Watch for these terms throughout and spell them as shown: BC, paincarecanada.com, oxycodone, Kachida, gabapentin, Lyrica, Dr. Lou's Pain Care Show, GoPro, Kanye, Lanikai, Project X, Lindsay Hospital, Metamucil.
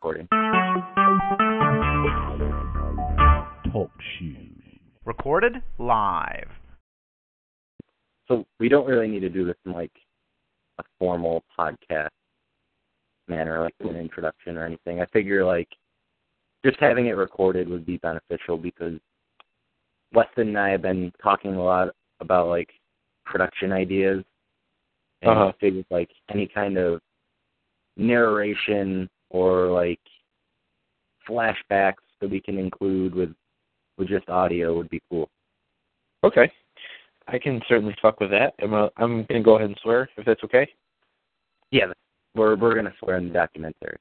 Recording. Talk shoes. Recorded live. So we don't really need to do this in like a formal podcast manner, like an introduction or anything. I figure like just having it recorded would be beneficial because Weston and I have been talking a lot about, like, production ideas. And I figured, like, any kind of narration or, like, flashbacks that we can include with just audio would be cool. Okay. I can certainly fuck with that. I'm going to go ahead and swear, if that's okay. Yeah, we're going to swear in the documentary.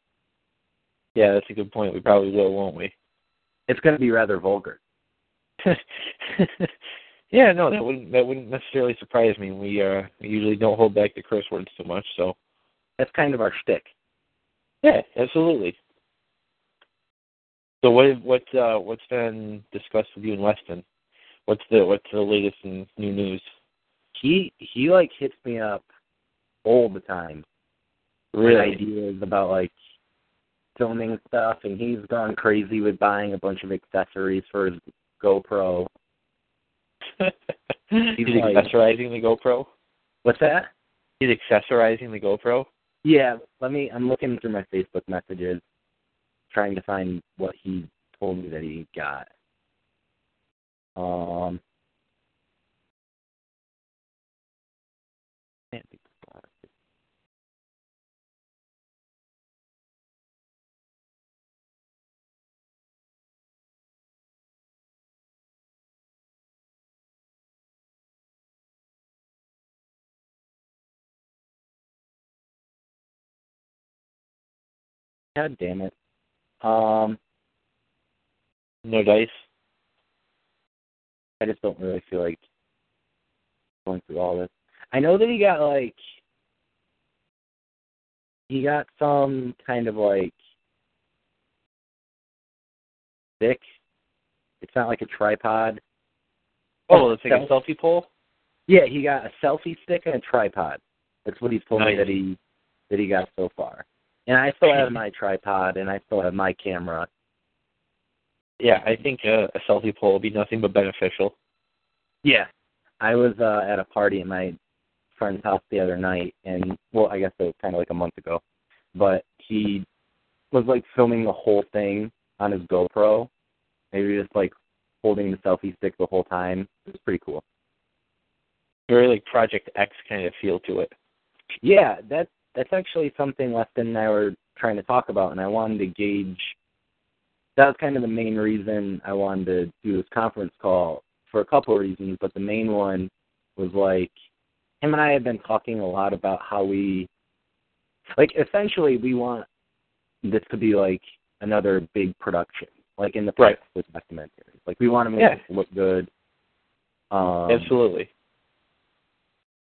Yeah, that's a good point. We probably will, won't we? It's going to be rather vulgar. Yeah, no, that wouldn't necessarily surprise me. We usually don't hold back the curse words too much, so that's kind of our shtick. Yeah, absolutely. So what's been discussed with you and Weston? What's the latest and new news? He like hits me up all the time. Really? With ideas about like filming stuff, and he's gone crazy with buying a bunch of accessories for his GoPro. He's like, accessorizing the GoPro? What's that? He's accessorizing the GoPro? Yeah, I'm looking through my Facebook messages, trying to find what he told me that he got. God damn it. No dice? I just don't really feel like going through all this. I know that he got some kind of, like, stick. It's not like a tripod. Oh, it's like a selfie pole? Yeah, he got a selfie stick and a tripod. That's what he's told me that he got so far. And I still have my tripod, and I still have my camera. Yeah, I think a selfie pole would be nothing but beneficial. Yeah. I was at a party at my friend's house the other night, and, well, I guess it was kind of like a month ago. But he was, like, filming the whole thing on his GoPro. Maybe just, like, holding the selfie stick the whole time. It was pretty cool. Very, like, Project X kind of feel to it. Yeah, That's actually something Weston and I were trying to talk about, and I wanted to gauge. That was kind of the main reason I wanted to do this conference call for a couple of reasons, but the main one was, like, him and I have been talking a lot about how we, like, essentially we want this to be, like, another big production, like in the past with documentaries. Like, we want to make this look good. Absolutely.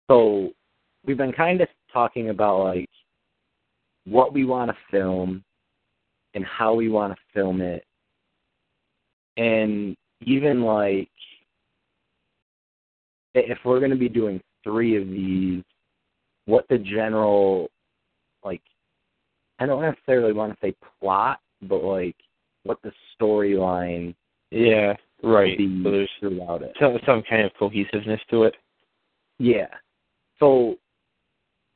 So we've been kind of talking about, like, what we want to film and how we want to film it, and even, like, if we're going to be doing 3 of these, what the general, like, I don't necessarily want to say plot, but, like, what the storyline be so there's throughout it. Some kind of cohesiveness to it. Yeah. So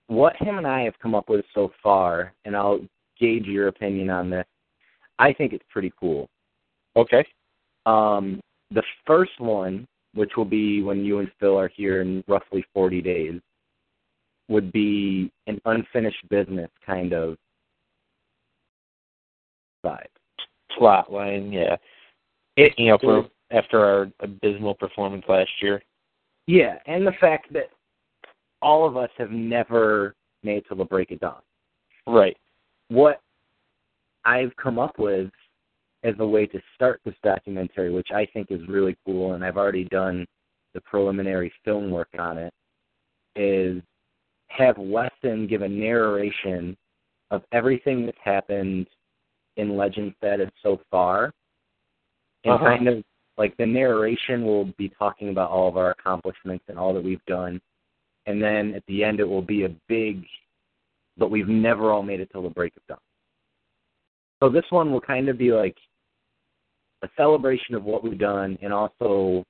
what him and I have come up with so far, and I'll gauge your opinion on this, I think it's pretty cool. Okay. The first one, which will be when you and Phil are here in roughly 40 days, would be an unfinished business kind of vibe. Plot line, yeah. Picking up after our abysmal performance last year. Yeah, and the fact that all of us have never made till the break of dawn. Right. What I've come up with as a way to start this documentary, which I think is really cool, and I've already done the preliminary film work on it, is have Weston give a narration of everything that's happened in Legend Status so far, and kind of, like, the narration will be talking about all of our accomplishments and all that we've done, and then at the end it will be a big, but we've never all made it till the break of dawn. So this one will kind of be like a celebration of what we've done and also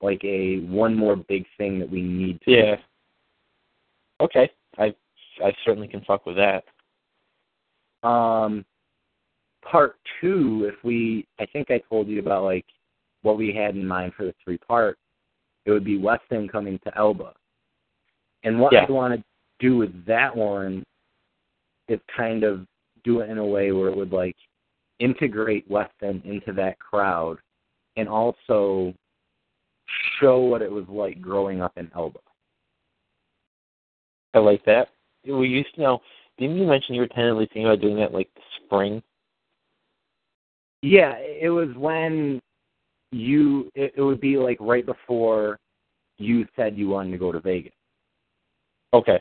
like a one more big thing that we need to do. Okay. I certainly can fuck with that. Part two, I think I told you about like what we had in mind for the three part, it would be Weston coming to Elba. And what I want to do with that one is kind of do it in a way where it would like integrate Weston into that crowd and also show what it was like growing up in Elba. I like that. We used to know, didn't you mention you were tentatively thinking about doing that like the spring? Yeah, it was when it would be like right before you said you wanted to go to Vegas. Okay.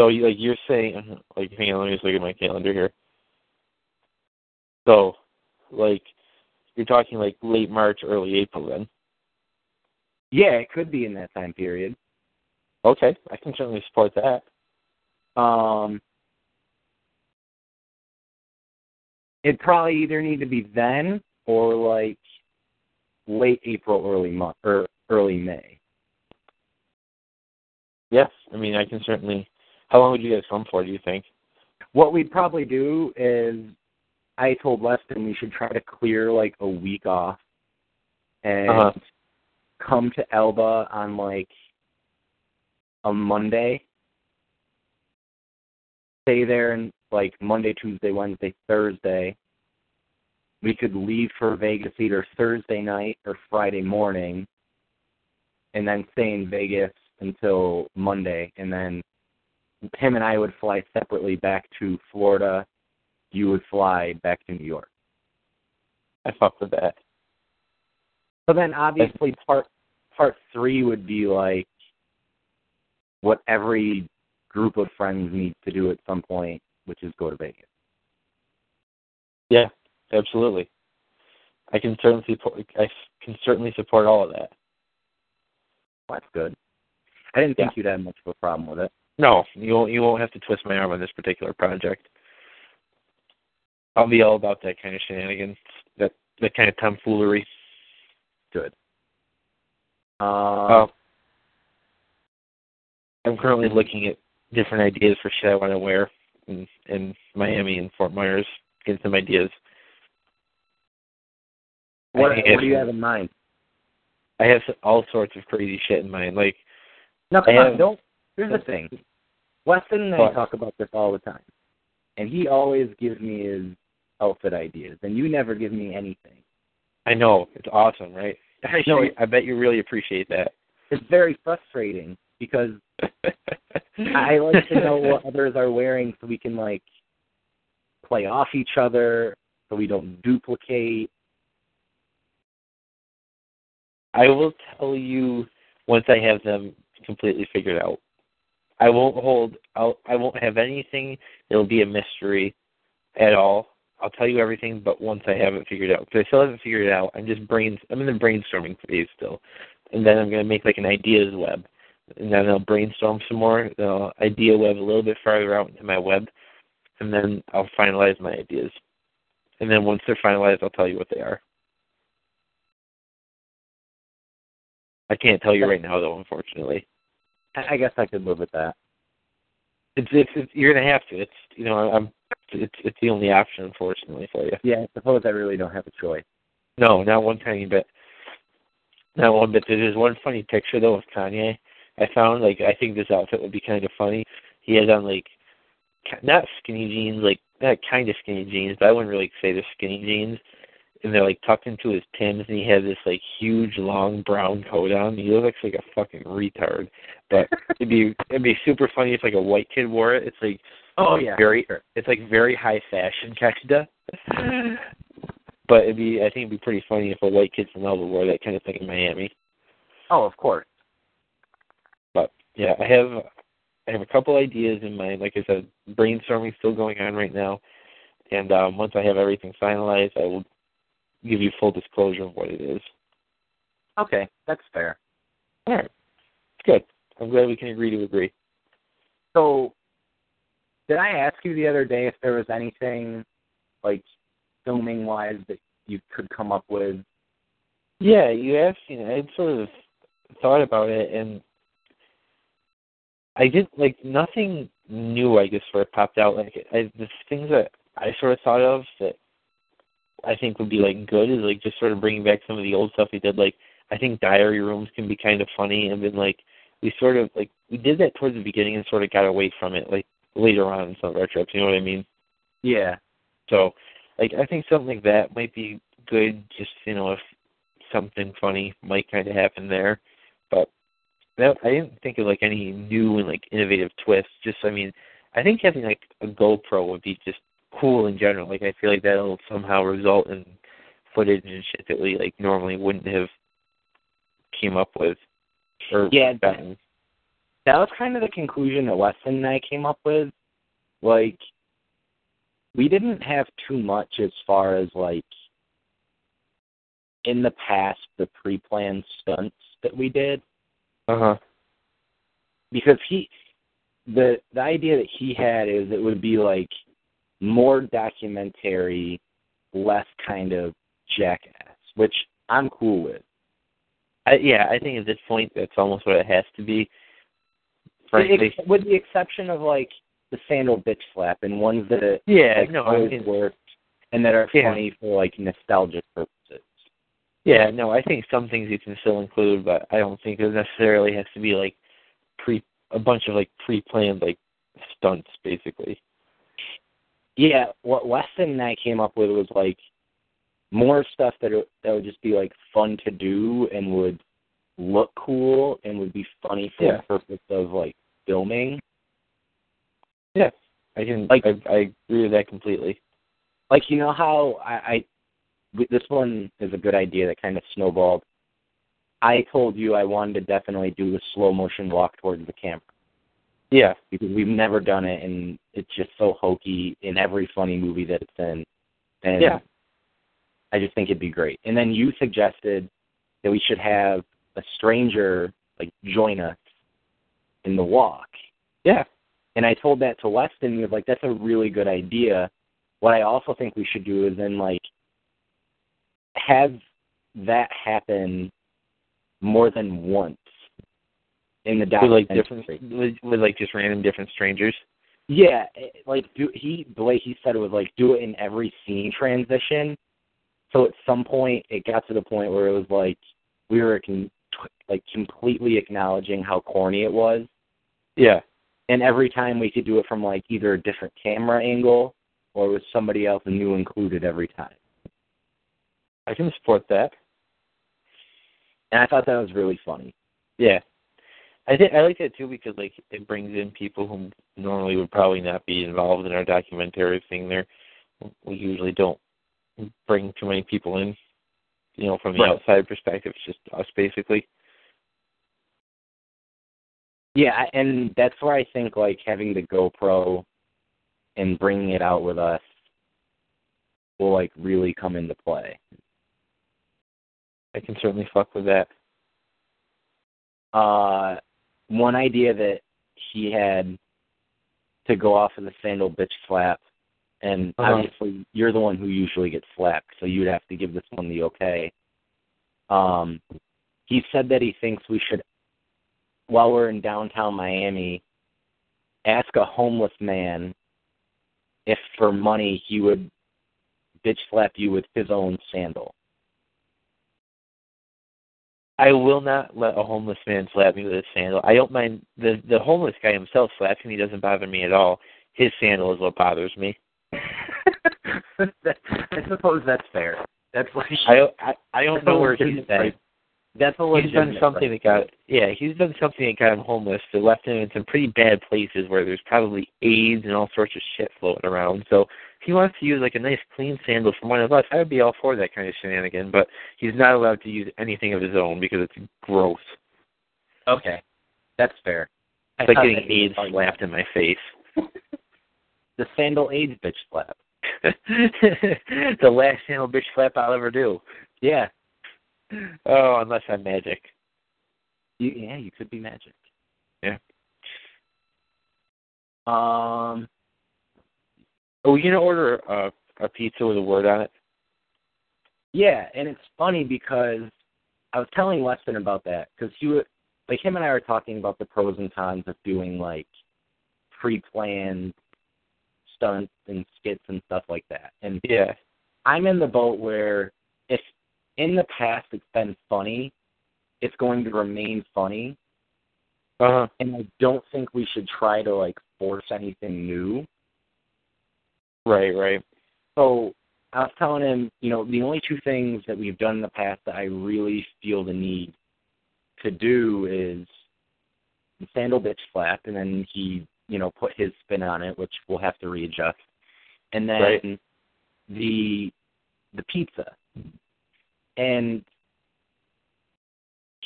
So, like, you're saying, like, hang on, let me just look at my calendar here. So, like, you're talking, like, late March, early April, then? Yeah, it could be in that time period. Okay, I can certainly support that. It'd probably either need to be then or, like, late April, early May. Yes, I mean, I can certainly... How long would you guys come for, do you think? What we'd probably do is I told Weston we should try to clear, like, a week off and come to Elba on, like, a Monday. Stay there and, like, Monday, Tuesday, Wednesday, Thursday. We could leave for Vegas either Thursday night or Friday morning and then stay in Vegas until Monday, and then him and I would fly separately back to Florida. You would fly back to New York. I fuck with that. So then, obviously, part three would be like what every group of friends needs to do at some point, which is go to Vegas. Yeah, absolutely. I can certainly support all of that. Well, that's good. I didn't think you'd have much of a problem with it. No, you won't have to twist my arm on this particular project. I'll be all about that kind of shenanigans, that kind of tomfoolery. Good. I'm currently looking at different ideas for shit I want to wear in Miami and Fort Myers, getting some ideas. What do you have in mind? I have all sorts of crazy shit in mind. Like, no, come on, don't. Here's the thing. Weston and I talk about this all the time, and he always gives me his outfit ideas, and you never give me anything. I know. It's awesome, right? I know. I bet you really appreciate that. It's very frustrating because I like to know what others are wearing so we can, like, play off each other, so we don't duplicate. I will tell you once I have them completely figured out. I won't have anything. It'll be a mystery at all. I'll tell you everything, but once I have it figured out. Because I still haven't figured it out. I'm in the brainstorming phase still. And then I'm going to make like an ideas web. And then I'll brainstorm some more. Then I'll idea web a little bit farther out into my web. And then I'll finalize my ideas. And then once they're finalized, I'll tell you what they are. I can't tell you right now, though, unfortunately. I guess I could live with that. You're gonna have to. It's the only option, unfortunately, for you. Yeah, I suppose I really don't have a choice. No, not one tiny bit. Not one bit. There's one funny picture though of Kanye I found. Like, I think this outfit would be kind of funny. He has on like not skinny jeans, like not kind of skinny jeans, but I wouldn't really say they're skinny jeans. And they're like tucked into his Timbs, and he has this like huge long brown coat on. He looks like a fucking retard. But it'd be super funny if like a white kid wore it. It's like Oh yeah. It's like very high fashion Kachida. But I think it'd be pretty funny if a white kid from Elba wore that kind of thing in Miami. Oh, of course. But yeah, I have a couple ideas in mind. Like I said, brainstorming's still going on right now. And once I have everything finalized, I will give you full disclosure of what it is. Okay, that's fair. All right. Good. I'm glad we can agree to agree. So, did I ask you the other day if there was anything, like, filming-wise that you could come up with? Yeah, you asked me. I sort of thought about it, and I did, like, nothing new, I guess, sort of popped out. Like, the things that I sort of thought of that I think would be, like, good is, like, just sort of bringing back some of the old stuff we did. Like, I think diary rooms can be kind of funny, and then, like, we did that towards the beginning and sort of got away from it, like, later on in some of our trips, you know what I mean? Yeah. So, like, I think something like that might be good, just, you know, if something funny might kind of happen there. But I didn't think of, like, any new and, like, innovative twists. Just, I mean, I think having, like, a GoPro would be just cool in general. Like, I feel like that'll somehow result in footage and shit that we, like, normally wouldn't have came up with. Yeah, that was kind of the conclusion that Weston and I came up with. Like, we didn't have too much as far as, like, in the past, the pre-planned stunts that we did. Uh-huh. Because the idea that he had is it would be, like, more documentary, less kind of jackass, which I'm cool with. I think at this point that's almost what it has to be. Frankly, with the exception of like the sandal bitch slap and ones that worked and that are funny for like nostalgic purposes. Yeah, no, I think some things you can still include, but I don't think it necessarily has to be like a bunch of pre-planned like stunts basically. Yeah, what Weston and I came up with was like more stuff that would just be, like, fun to do and would look cool and would be funny for the purpose of, like, filming. Yeah, I agree with that completely. Like, you know how this one is a good idea that kind of snowballed. I told you I wanted to definitely do the slow motion walk towards the camera. Yeah. Because we've never done it, and it's just so hokey in every funny movie that it's in. And yeah. I just think it'd be great. And then you suggested that we should have a stranger, like, join us in the walk. Yeah. And I told that to Weston. He was like, that's a really good idea. What I also think we should do is then, like, have that happen more than once in the documentary. With just random different strangers? Yeah. Like, the way he said it was, like, do it in every scene transition. So at some point, it got to the point where it was like we were completely acknowledging how corny it was. Yeah. And every time we could do it from like either a different camera angle or with somebody else new included every time. I can support that. And I thought that was really funny. Yeah. I like that too because like it brings in people who normally would probably not be involved in our documentary thing there. We usually don't bring too many people in, you know, from the outside perspective. It's just us, basically. Yeah, and that's where I think, like, having the GoPro and bringing it out with us will, like, really come into play. I can certainly fuck with that. One idea that he had to go off of the sandal bitch slap. And obviously, you're the one who usually gets slapped, so you'd have to give this one the okay. He said that he thinks we should, while we're in downtown Miami, ask a homeless man if for money he would bitch slap you with his own sandal. I will not let a homeless man slap me with his sandal. I don't mind. The homeless guy himself slaps me. He doesn't bother me at all. His sandal is what bothers me. I suppose that's fair. That's like I don't know where he's at. Definitely he's done something that got he's done something that got him homeless. That left him in some pretty bad places where there's probably AIDS and all sorts of shit floating around. So if he wants to use like a nice clean sandal from one of us, I would be all for that kind of shenanigan. But he's not allowed to use anything of his own because it's gross. Okay, that's fair. It's like getting AIDS slapped in my face. The sandal AIDS bitch slap. The last sandal bitch slap I'll ever do. Yeah. Oh, unless I'm magic. You could be magic. Yeah. Are we going to order a pizza with a word on it? Yeah, and it's funny because I was telling Weston about that because him and I were talking about the pros and cons of doing like pre-planned stunts and skits and stuff like that. And yeah, I'm in the boat where if in the past it's been funny, it's going to remain funny. Uh-huh. And I don't think we should try to like force anything new. Right. So I was telling him, the only two things that we've done in the past that I really feel the need to do is the sandal bitch slap, and then he, put his spin on it, which we'll have to readjust. And then the pizza. And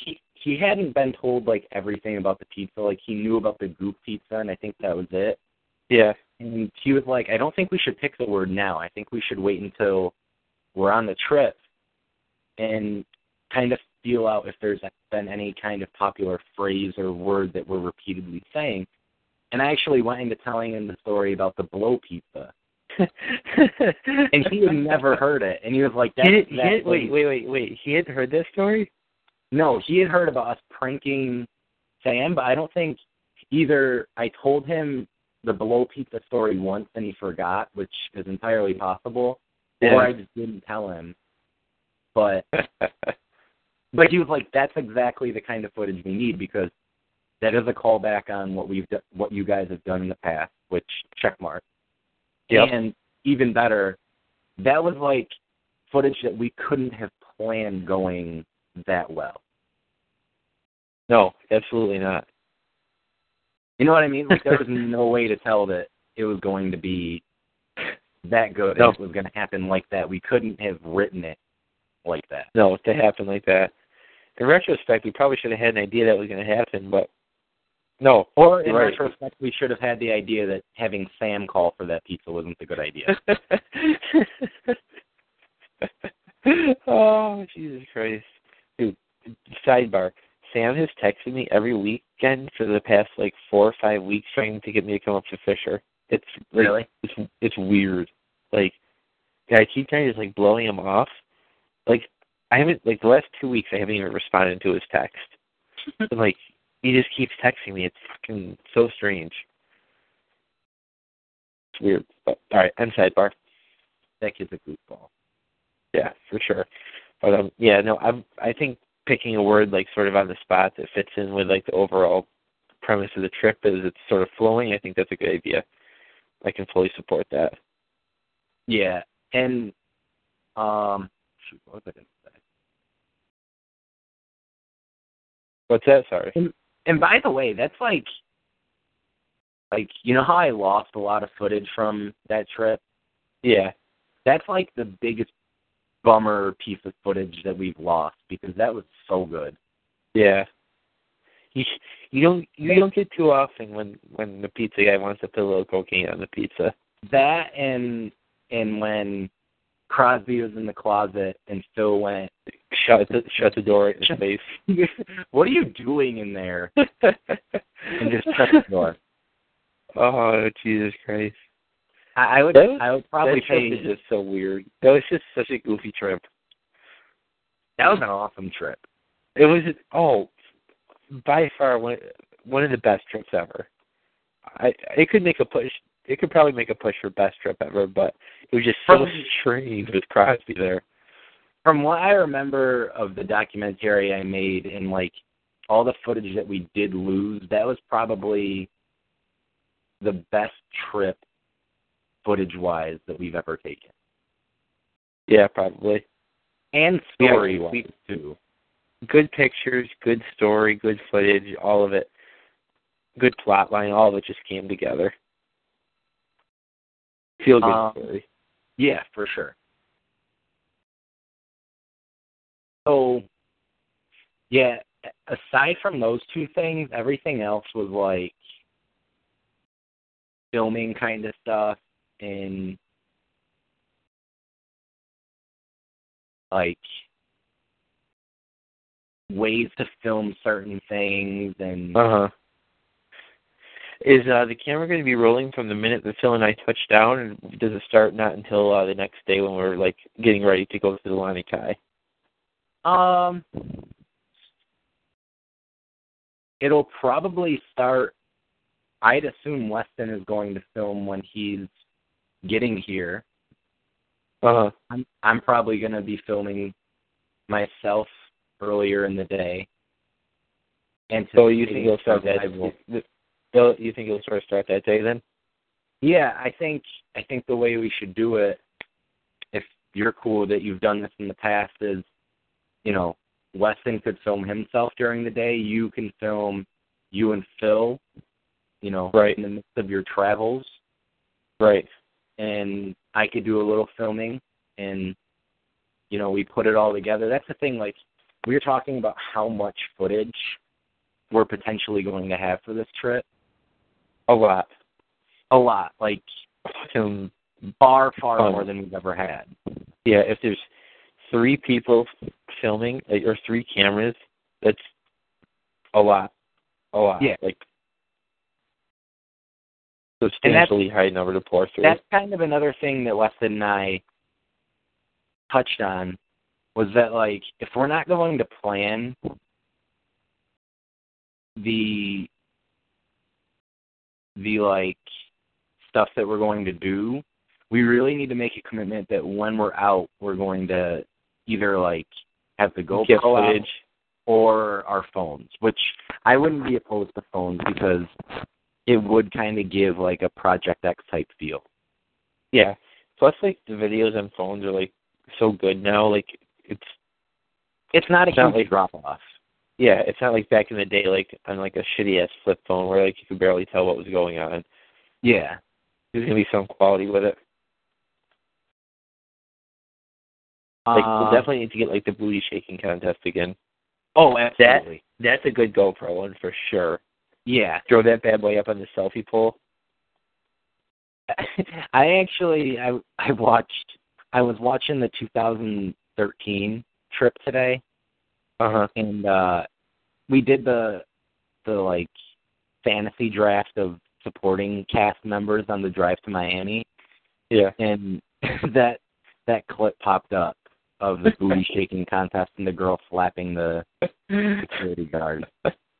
he hadn't been told, like, everything about the pizza. Like, he knew about the goop pizza, and I think that was it. Yeah. And he was like, I don't think we should pick the word now. I think we should wait until we're on the trip and kind of feel out if there's been any kind of popular phrase or word that we're repeatedly saying. And I actually went into telling him the story about the blow pizza. And he had never heard it. And he was like, Wait. He hadn't heard this story? No, he had heard about us pranking Sam, but I don't think either I told him the blow pizza story once and he forgot, which is entirely possible, or I just didn't tell him. But he was like, that's exactly the kind of footage we need because that is a callback on what you guys have done in the past, which check mark. Yep. And even better, that was like footage that we couldn't have planned going that well. No, absolutely not. You know what I mean? Like there was no way to tell that it was going to be that good. No. It was going to happen like that. We couldn't have written it like that. No, to happen like that. In retrospect, we probably should have had an idea that was going to happen, but no. Or in retrospect, we should have had the idea that having Sam call for that pizza wasn't a good idea. Oh, Jesus Christ. Dude, sidebar. Sam has texted me every weekend for the past, 4 or 5 weeks trying to get me to come up to Fisher. It's really? It's weird. Like, I keep trying to just, blowing him off. Like, I haven't, the last 2 weeks I haven't even responded to his text. And, he just keeps texting me. It's fucking so strange. It's weird. But, all right, end sidebar. That kid's a goofball. Yeah, for sure. But, I think picking a word, sort of on the spot that fits in with, the overall premise of the trip is it's sort of flowing. I think that's a good idea. I can fully support that. Yeah. And, what was I going to say? What's that? Sorry. And by the way, that's you know how I lost a lot of footage from that trip? Yeah. That's the biggest bummer piece of footage that we've lost because that was so good. Yeah. You don't get too often when the pizza guy wants to put a little cocaine on the pizza. That and when Crosby was in the closet and still went. Shut the door in his face. What are you doing in there? And just shut the door. Oh, Jesus Christ. I would probably pay. That trip is just so weird. That was just such a goofy trip. That was an awesome trip. It was, by far one of the best trips ever. It could make a push. It could probably make a push for best trip ever, but it was just so strange with Crosby there. From what I remember of the documentary I made and, all the footage that we did lose, that was probably the best trip footage-wise that we've ever taken. Yeah, probably. And story-wise, too. Good pictures, good story, good footage, all of it. Good plot line, all of it just came together. Feel good story. Yeah, for sure. So, yeah, aside from those two things, everything else was like filming kind of stuff and like ways to film certain things and... Uh-huh. Is the camera going to be rolling from the minute that Phil and I touch down, and does it start not until the next day when we're like getting ready to go to the Lanikai? It'll probably start. I'd assume Weston is going to film when he's getting here. Uh-huh. I'm probably going to be filming myself earlier in the day. And so you think you'll start that? You think it'll sort of start that day then? Yeah, I think the way we should do it, if you're cool that you've done this in the past, is, you know, Weston could film himself during the day. You can film you and Phil, you know, right in the midst of your travels. Right. And I could do a little filming and, you know, we put it all together. That's the thing, like, we're talking about how much footage we're potentially going to have for this trip. A lot. Like, far more than we've ever had. Yeah, if there's three people filming, or three cameras, that's a lot. Yeah. Like, substantially high number to pour through. That's kind of another thing that Weston and I touched on, was that, like, if we're not going to plan the like stuff that we're going to do, we really need to make a commitment that when we're out, we're going to either like have the GoPro footage or our phones, which I wouldn't be opposed to phones because it would kind of give like a Project X type feel. Yeah. Plus, like, the videos on phones are like so good now. Like, it's not a huge drop off. Yeah, it's not like back in the day, like, on, like, a shitty-ass flip phone where, like, you could barely tell what was going on. Yeah. There's going to be some quality with it. Like, we'll definitely need to get, like, the booty shaking contest again. Oh, absolutely. That's a good GoPro one for sure. Yeah. Throw that bad boy up on the selfie pole. I was watching the 2013 trip today. Uh-huh. And we did the like fantasy draft of supporting cast members on the drive to Miami. Yeah. And that clip popped up of the booty shaking contest and the girl slapping the security guard. I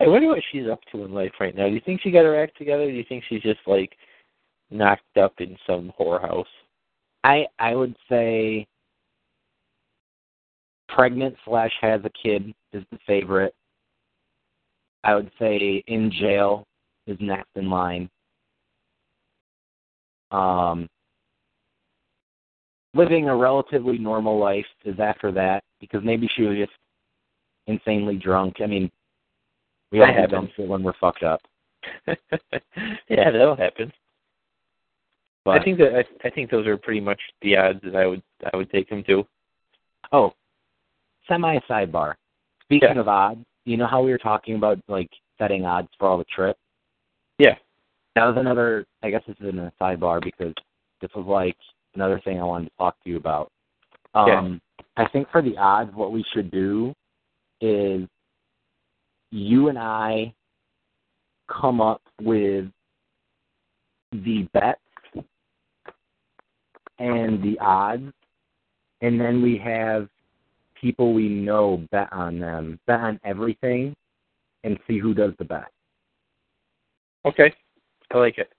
wonder what she's up to in life right now. Do you think she got her act together, or do you think she's just like knocked up in some whorehouse? I would say pregnant/has a kid is the favorite. I would say in jail is next in line. Living a relatively normal life is after that, because maybe she was just insanely drunk. I mean, we all have them when we're fucked up. Yeah, that'll happen. But I think those are pretty much the odds that I would take them to. Oh. Semi-sidebar. Speaking of odds, you know how we were talking about, like, setting odds for all the trip? Yeah. That was another, I guess this isn't a sidebar because this was, like, another thing I wanted to talk to you about. I think for the odds, what we should do is you and I come up with the bets and the odds, and then we have people we know bet on them, bet on everything, and see who does the best. Okay. I like it.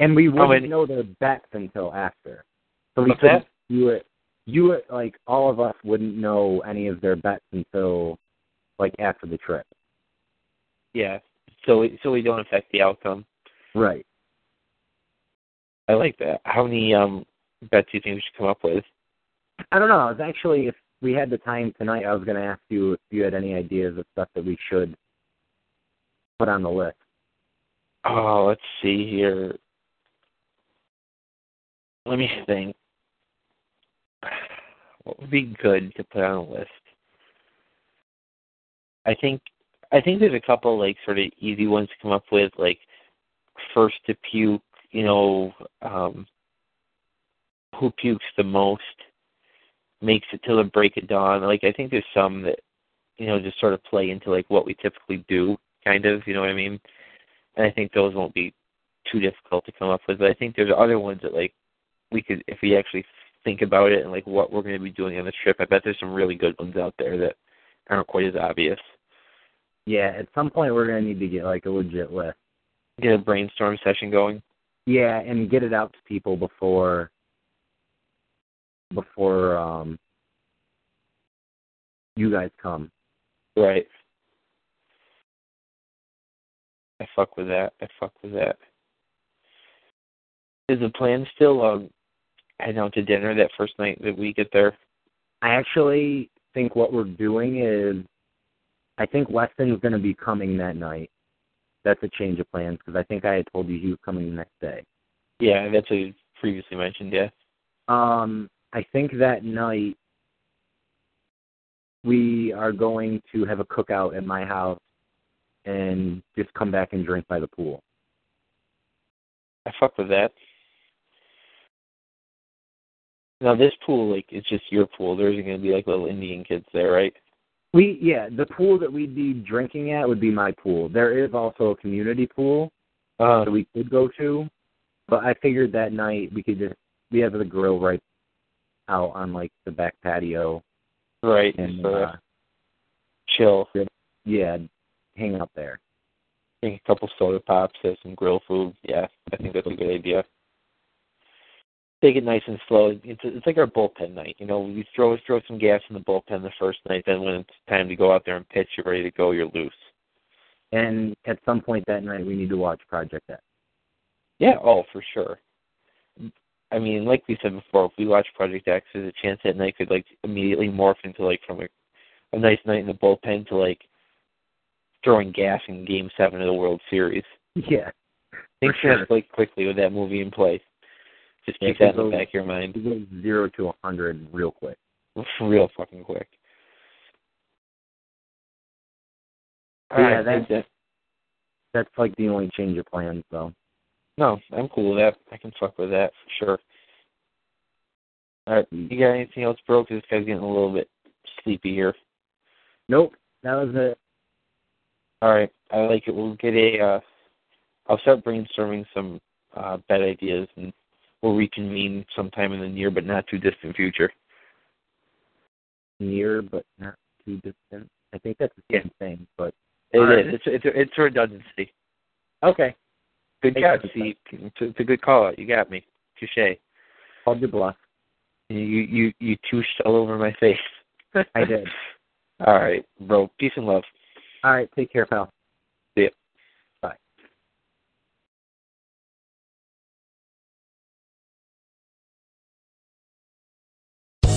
And we wouldn't know their bets until after. So we couldn't do it. Like, all of us wouldn't know any of their bets until, like, after the trip. Yeah. So we don't affect the outcome. Right. I like that. How many bets do you think we should come up with? I don't know. I was actually, we had the time tonight, I was going to ask you if you had any ideas of stuff that we should put on the list. Oh, let's see here. Let me think. What would be good to put on a list? I think there's a couple, like, sort of easy ones to come up with, like first to puke, you know, who pukes the most, makes it till the break of dawn. Like, I think there's some that, you know, just sort of play into, like, what we typically do, kind of, you know what I mean? And I think those won't be too difficult to come up with. But I think there's other ones that, like, we could, if we actually think about it and, like, what we're going to be doing on the trip, I bet there's some really good ones out there that aren't quite as obvious. Yeah, at some point we're going to need to get, like, a legit list. Get a brainstorm session going? Yeah, and get it out to people before you guys come. Right. I fuck with that. Is the plan still head out to dinner that first night that we get there? I actually think what we're doing is, I think Weston's going to be coming that night. That's a change of plans, because I think I had told you he was coming the next day. Yeah, that's what you previously mentioned, yeah. I think that night we are going to have a cookout at my house and just come back and drink by the pool. I fuck with that. Now, this pool, like, it's just your pool. There isn't going to be, like, little Indian kids there, right? The pool that we'd be drinking at would be my pool. There is also a community pool that we could go to, but I figured that night we could just, we have the grill right out on, like, the back patio. Right. And chill. Yeah, hang out there. Take a couple soda pops, have some grill food. Yeah, I think that's a good idea. Take it nice and slow. It's like our bullpen night. You know, we throw some gas in the bullpen the first night, then when it's time to go out there and pitch, you're ready to go, you're loose. And at some point that night, we need to watch Project X. Yeah, oh, for sure. I mean, like we said before, if we watch Project X, there's a chance that night could, like, immediately morph into, like, from a nice night in the bullpen to, like, throwing gas in Game 7 of the World Series. Yeah. Things should have played quickly with that movie in place. Just keep that in the back of your mind. It goes 0 to 100 real quick. Real fucking quick. Yeah, that's, like, the only change of plans, though. No, I'm cool with that. I can fuck with that for sure. All right, you got anything else, bro? Because this guy's getting a little bit sleepy here. Nope, that was it. All right, I like it. We'll get I'll start brainstorming some bad ideas, and we'll reconvene sometime in the near but not too distant future. Near but not too distant? I think that's the same thing, but... It is. It's redundancy. Okay. Good catch, Steve. It's a good call out. You got me. Touche. Called your bluff. You touched all over my face. I did. All right, bro. Peace and love. All right. Take care, pal. See ya. Bye.